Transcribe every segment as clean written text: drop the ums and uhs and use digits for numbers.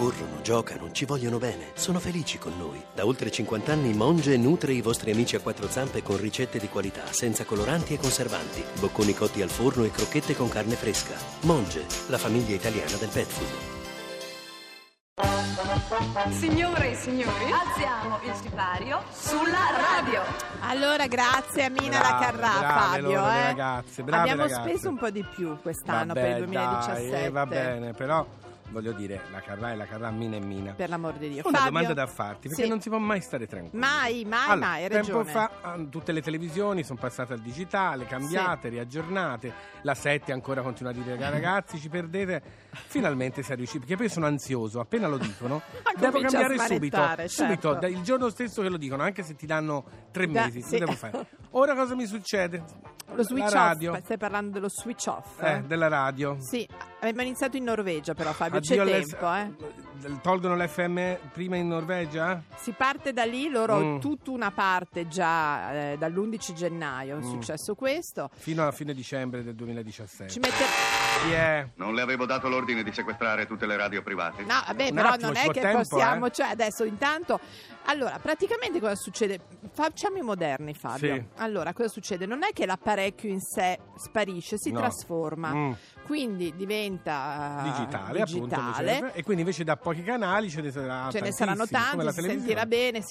corrono, giocano, ci vogliono bene, sono felici con noi. Da oltre 50 anni Monge nutre i vostri amici a quattro zampe con ricette di qualità, senza coloranti e conservanti, bocconi cotti al forno e crocchette con carne fresca. Monge, la famiglia italiana del pet food. Signore e signori, alziamo il sipario sulla radio. Allora, grazie a Mina La Carrà, Fabio. Ragazze, brave abbiamo ragazze. Speso un po' di più quest'anno, vabbè, per il 2017. Dai, va bene, però voglio dire, La Carrà è La Carrà, Mina è Mina. Per l'amor di Dio. Una Fabio, domanda da farti, perché non si può mai stare tranquilli. Mai, allora, mai, hai ragione. Tempo fa tutte le televisioni sono passate al digitale, cambiate, riaggiornate. La 7 ancora continua a dire, ragazzi, ci perdete. Finalmente si è riusciti, perché poi sono ansioso, appena lo dicono, devo cambiare subito, il giorno stesso che lo dicono, anche se ti danno 3 mesi, cosa devo fare? Ora cosa mi succede? Lo switch off, stai parlando dello switch off? Della radio. Sì, abbiamo iniziato in Norvegia però, Fabio. Addio, c'è tempo, Tolgono l'FM prima in Norvegia? Si parte da lì, loro tutta una parte già dall'11 gennaio è successo questo. Fino alla fine dicembre del 2017. Non le avevo dato l'ordine di sequestrare tutte le radio private? No, vabbè, però non è che possiamo... Cioè, adesso intanto... Allora, praticamente cosa succede? Facciamo i moderni, Fabio. Sì. Allora, cosa succede? Non è che l'apparecchio in sé sparisce, si trasforma. Quindi diventa... digitale. Appunto, e quindi invece da pochi canali ce ne saranno tanti, si sentirà bene,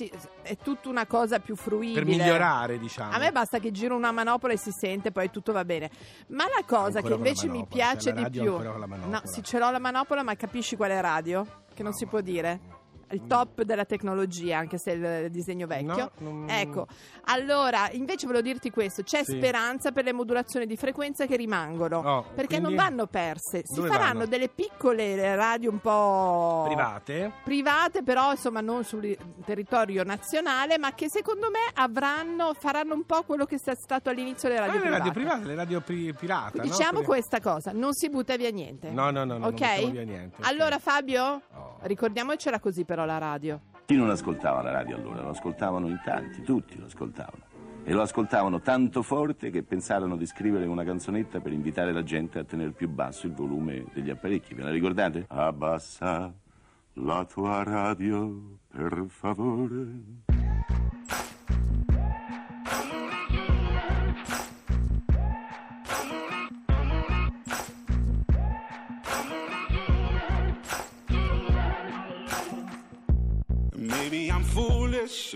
è tutta una cosa più fruibile. Per migliorare, diciamo. A me basta che giro una manopola e si sente, poi tutto va bene. Ma la cosa che invece mi piace di più... No, sì, ce l'ho la manopola, ma capisci quale radio? Che non si può dire. Il top della tecnologia, anche se il disegno vecchio. Ecco, allora, invece volevo dirti questo, c'è speranza per le modulazioni di frequenza che rimangono, perché non vanno perse. Si faranno delle piccole radio un po' private, però insomma non sul territorio nazionale, ma che secondo me faranno un po' quello che è stato all'inizio le radio private. Le radio pirata. Diciamo questa cosa, non si butta via niente. No, okay? Non buttiamo via niente. Allora, Fabio, ricordiamocela così però la radio. Chi non ascoltava la radio allora? Lo ascoltavano in tanti, tutti lo ascoltavano. E lo ascoltavano tanto forte che pensarono di scrivere una canzonetta per invitare la gente a tenere più basso il volume degli apparecchi. Ve la ricordate? Abbassa la tua radio, per favore. Maybe I'm foolish,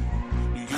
You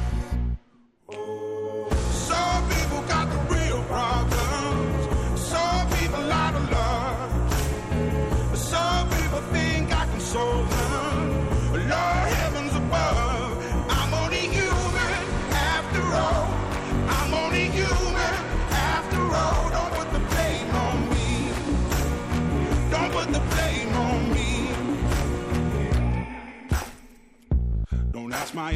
Some people got the real problems. Some people out of love. Some people think so long, Lord, heavens above, I'm only human after all. I'm only human after all. Don't put the blame on me. Don't put the blame on me. Don't ask my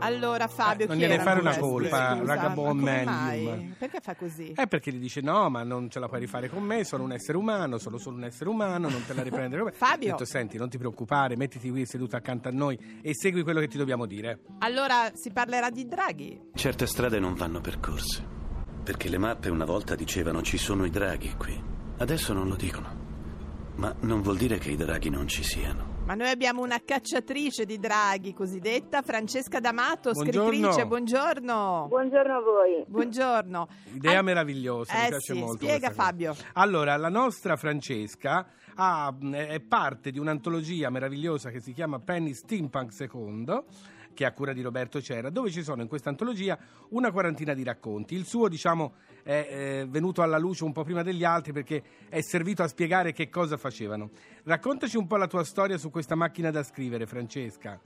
Allora Fabio, non gliene fare una colpa, Ragabon Medium. Perché fa così? Perché gli dice no, ma non ce la puoi rifare con me, sono un essere umano, sono solo un essere umano, non te la riprendere con me. Fabio, ho detto, senti, non ti preoccupare, mettiti qui seduto accanto a noi e segui quello che ti dobbiamo dire. Allora si parlerà di draghi. Certe strade non vanno percorse, perché le mappe una volta dicevano ci sono i draghi qui, adesso non lo dicono. Ma non vuol dire che i draghi non ci siano. Ma noi abbiamo una cacciatrice di draghi cosiddetta, Francesca D'Amato, scrittrice. Buongiorno. Buongiorno a voi. Buongiorno. Idea meravigliosa, mi piace molto. Spiega Fabio. Cosa. Allora, la nostra Francesca è parte di un'antologia meravigliosa che si chiama Penny Steampunk II, che è a cura di Roberto Cerra, dove ci sono in questa antologia una quarantina di racconti. Il suo, diciamo, è venuto alla luce un po' prima degli altri perché è servito a spiegare che cosa facevano. Raccontaci un po' la tua storia su questa macchina da scrivere, Francesca.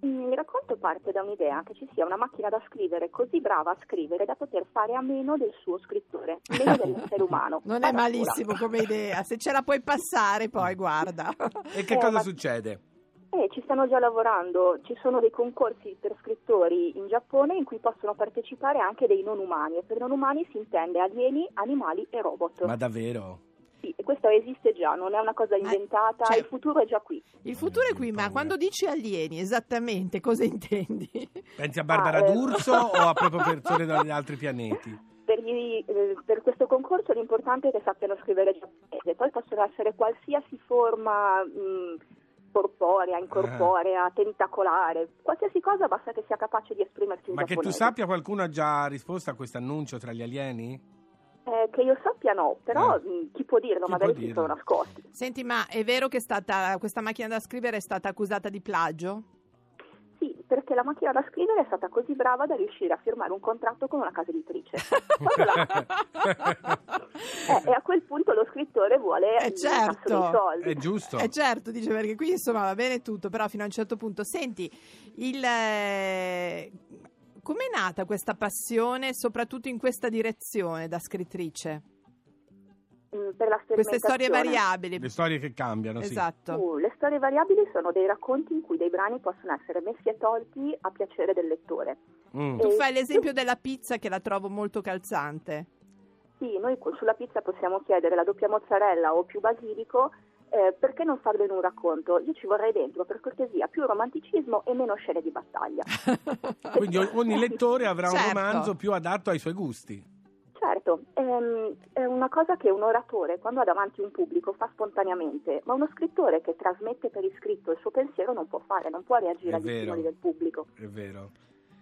Il racconto parte da un'idea che ci sia una macchina da scrivere così brava a scrivere da poter fare a meno del suo scrittore, meno dell'essere umano. Non è malissimo come idea, se ce la puoi passare poi guarda. E che cosa succede? Ci stanno già lavorando, ci sono dei concorsi per scrittori in Giappone in cui possono partecipare anche dei non umani, e per non umani si intende alieni, animali e robot. Ma davvero? Sì, e questo esiste già, non è una cosa inventata, cioè, il futuro è già qui. Il futuro è qui, ma quando dici alieni esattamente cosa intendi? Pensi a Barbara D'Urso o a proprio persone dagli altri pianeti? Per questo concorso l'importante è che sappiano scrivere giapponese, poi possono essere qualsiasi forma corporea, incorporea, tentacolare, qualsiasi cosa, basta che sia capace di esprimersi in giapponese. Ma che tu sappia, qualcuno ha già risposto a questo annuncio tra gli alieni? Che io sappia no, però chi può dirlo, chi magari si sono nascosti. Senti, ma è vero che questa macchina da scrivere è stata accusata di plagio? Sì, perché la macchina da scrivere è stata così brava da riuscire a firmare un contratto con una casa editrice. E a quel punto lo scrittore vuole certo, i soldi. È giusto. È certo, dice, perché qui insomma va bene tutto, però fino a un certo punto. Senti, com'è nata questa passione, soprattutto in questa direzione da scrittrice? Per la queste storie variabili, le storie che cambiano, esatto. Sì. Le storie variabili sono dei racconti in cui dei brani possono essere messi e tolti a piacere del lettore. Tu fai l'esempio della pizza, che la trovo molto calzante. Sì, noi sulla pizza possiamo chiedere la doppia mozzarella o più basilico. Perché non farlo in un racconto? Io ci vorrei dentro, per cortesia, più romanticismo e meno scene di battaglia. Quindi ogni lettore avrà un romanzo più adatto ai suoi gusti. Certo, è una cosa che un oratore quando ha davanti un pubblico fa spontaneamente, ma uno scrittore che trasmette per iscritto il suo pensiero non può fare, non può reagire agli stimoli del pubblico. È vero.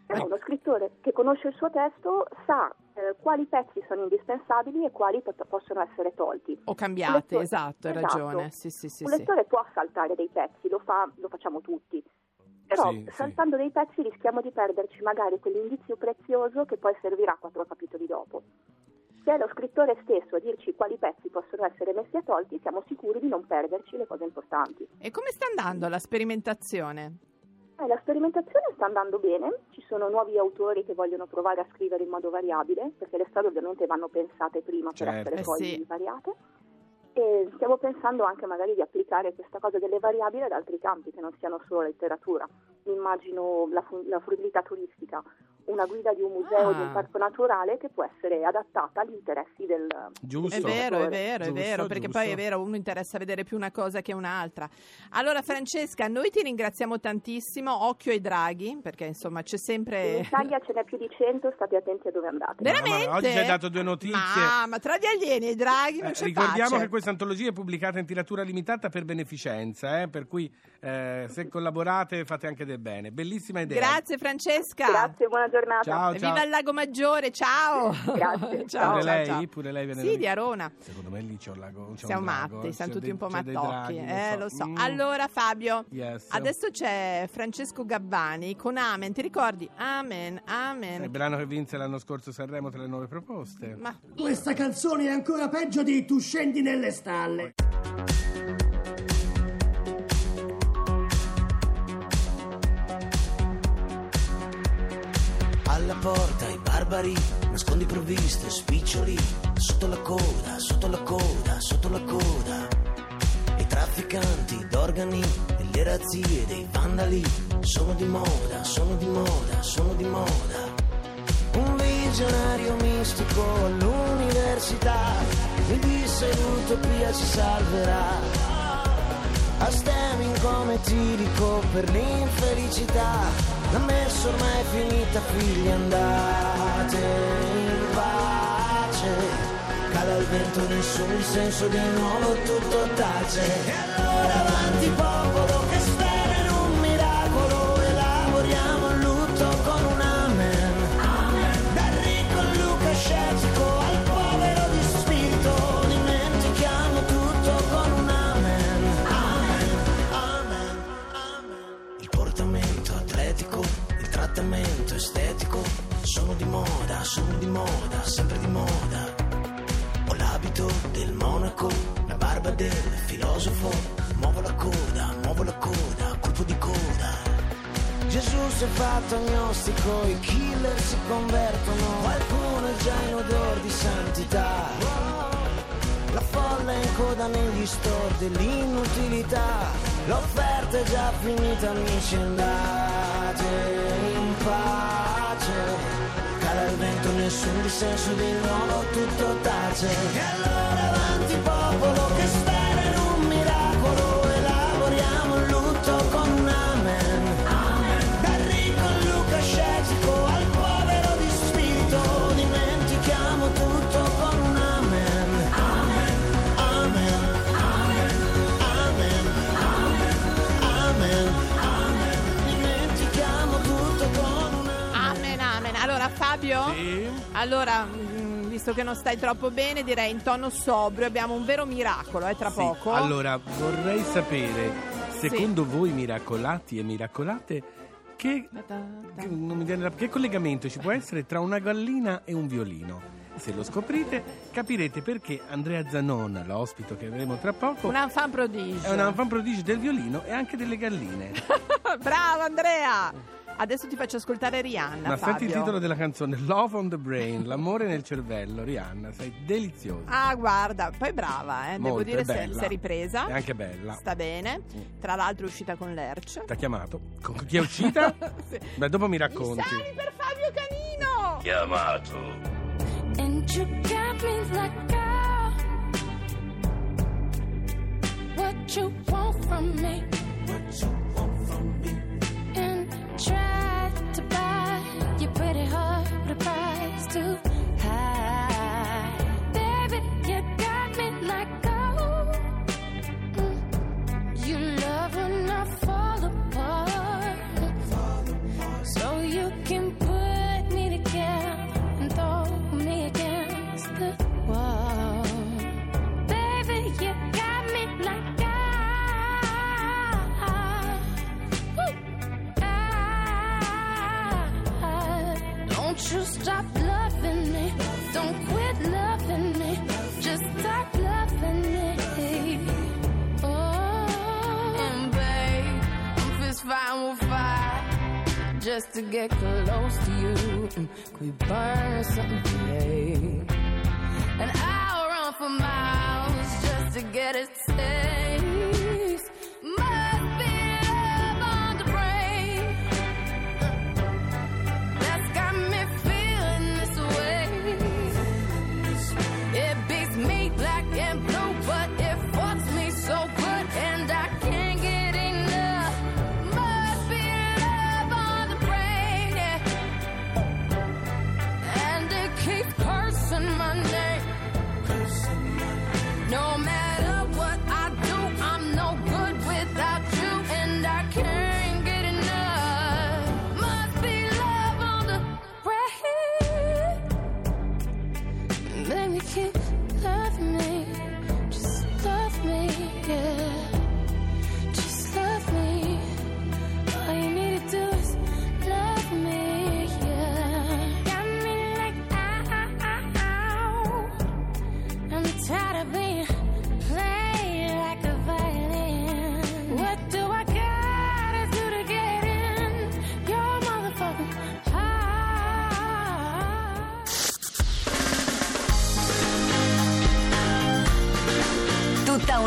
Però uno scrittore che conosce il suo testo sa quali pezzi sono indispensabili e quali possono essere tolti o cambiati, esatto. Ragione. Sì, un lettore può saltare dei pezzi, lo facciamo tutti, però saltando dei pezzi rischiamo di perderci magari quell'indizio prezioso che poi servirà 4 capitoli dopo. Se è lo scrittore stesso a dirci quali pezzi possono essere messi e tolti, siamo sicuri di non perderci le cose importanti. E come sta andando la sperimentazione? La sperimentazione sta andando bene, ci sono nuovi autori che vogliono provare a scrivere in modo variabile, perché le storie ovviamente vanno pensate prima per essere poi variate, e stiamo pensando anche magari di applicare questa cosa delle variabili ad altri campi che non siano solo letteratura. Immagino la fruibilità turistica, una guida di un museo, di un parco naturale che può essere adattata agli interessi del giusto. È vero, perché poi è vero, uno interessa vedere più una cosa che un'altra. Allora Francesca, noi ti ringraziamo tantissimo, occhio ai draghi, perché insomma c'è sempre... In Italia ce n'è più di 100, state attenti a dove andate. Veramente? Oggi ci hai dato 2 notizie. Ma tra gli alieni e i draghi non c'è ricordiamo pace. Che questa antologia è pubblicata in tiratura limitata per beneficenza, per cui se collaborate fate anche del bene. Bellissima idea. Grazie Francesca. Grazie, buona giornata. Ciao. Viva il Lago Maggiore, ciao. Grazie. Ciao. Pure lei viene di Arona. Secondo me lì c'è un lago. Siamo matti, siamo tutti un po' mattocchi. Lo so. Allora Fabio, adesso c'è Francesco Gabbani con Amen, ti ricordi? Amen. Il brano che vinse l'anno scorso Sanremo tra le 9 proposte. Ma questa canzone è ancora peggio di Tu scendi nelle stalle. alla porta i barbari, nascondi provviste, spiccioli, sotto la coda, sotto la coda, sotto la coda. I trafficanti d'organi e le razzie dei vandali sono di moda, sono di moda, sono di moda. Un visionario mistico all'università mi disse l'utopia ci salverà. Astemi come tirico per l'infelicità, la messa ormai è finita, figli andate in pace. Cala il vento, nessun senso, di nuovo tutto tace. E allora avanti popolo che spera in un miracolo, elaboriamo il lutto con un amen, amen. Dal ricco al Luca scettico, al povero di spirito, dimentichiamo tutto con un amen. Il trattamento estetico sono di moda, sempre di moda. Ho l'abito del monaco, la barba del filosofo, muovo la coda, colpo di coda. Gesù si è fatto agnostico, i killer si convertono, qualcuno è già in odor di santità. La folla è in coda negli store dell'inutilità, l'offerta è già finita, amici andate in pace. Cala il vento, nessun dissenso, di nuovo tutto tace. E allora avanti popolo che spera in un miracolo, elaboriamo il lutto con un amen, amen. Dal ricco al Luca scettico, al povero di spirito, dimentichiamo tutto con un amen, amen, amen, amen, amen, amen, amen, amen. Amen, amen. Allora Fabio, sì. Allora, visto che non stai troppo bene, direi in tono sobrio, abbiamo un vero miracolo, tra sì. Poco. Allora, vorrei sapere, secondo sì. Voi miracolati e miracolate, che non mi viene che collegamento ci può essere tra una gallina e un violino? Se lo scoprite, capirete perché Andrea Zanon, l'ospite che avremo tra poco, è un enfant prodigio del violino e anche delle galline. Bravo Andrea! Adesso ti faccio ascoltare Rihanna. Ma senti il titolo della canzone, Love on the Brain, l'amore nel cervello. Rihanna, sei deliziosa. Ah, guarda, poi brava, eh? Molto, devo dire, sei ripresa. È anche bella. Sta bene. Tra l'altro è uscita con Lerch. T'ha chiamato? Con chi è uscita? Sì. Beh, dopo mi racconti. Salvi per Fabio Canino. Chiamato. And you got me like, girl, what you want from me? What you want from me? And try to buy your pretty heart, but the price too high. Baby, you got me like, girl, you love when I fall apart, so you can put me together and throw me against the wall. Baby, you got me like I don't you stop loving me, don't quit loving me, just stop loving me. Oh, and babe, I'm fist fighting with fire just to get close to you. Could we burn something today? And I'll run for miles just to get a taste. Must be love on the brain that's got me feeling this way. It beats me black and blue, but it fucks me so good, and I can't get enough. Must be love on the brain, yeah. And it keeps cursing my name. No matter what I do, I'm no good without you, and I can't get enough. Must be love on the brain. Baby, keep loving me, just love me, yeah. Just love me. All you need to do is love me, yeah. Got me like, ow, I'm tired of being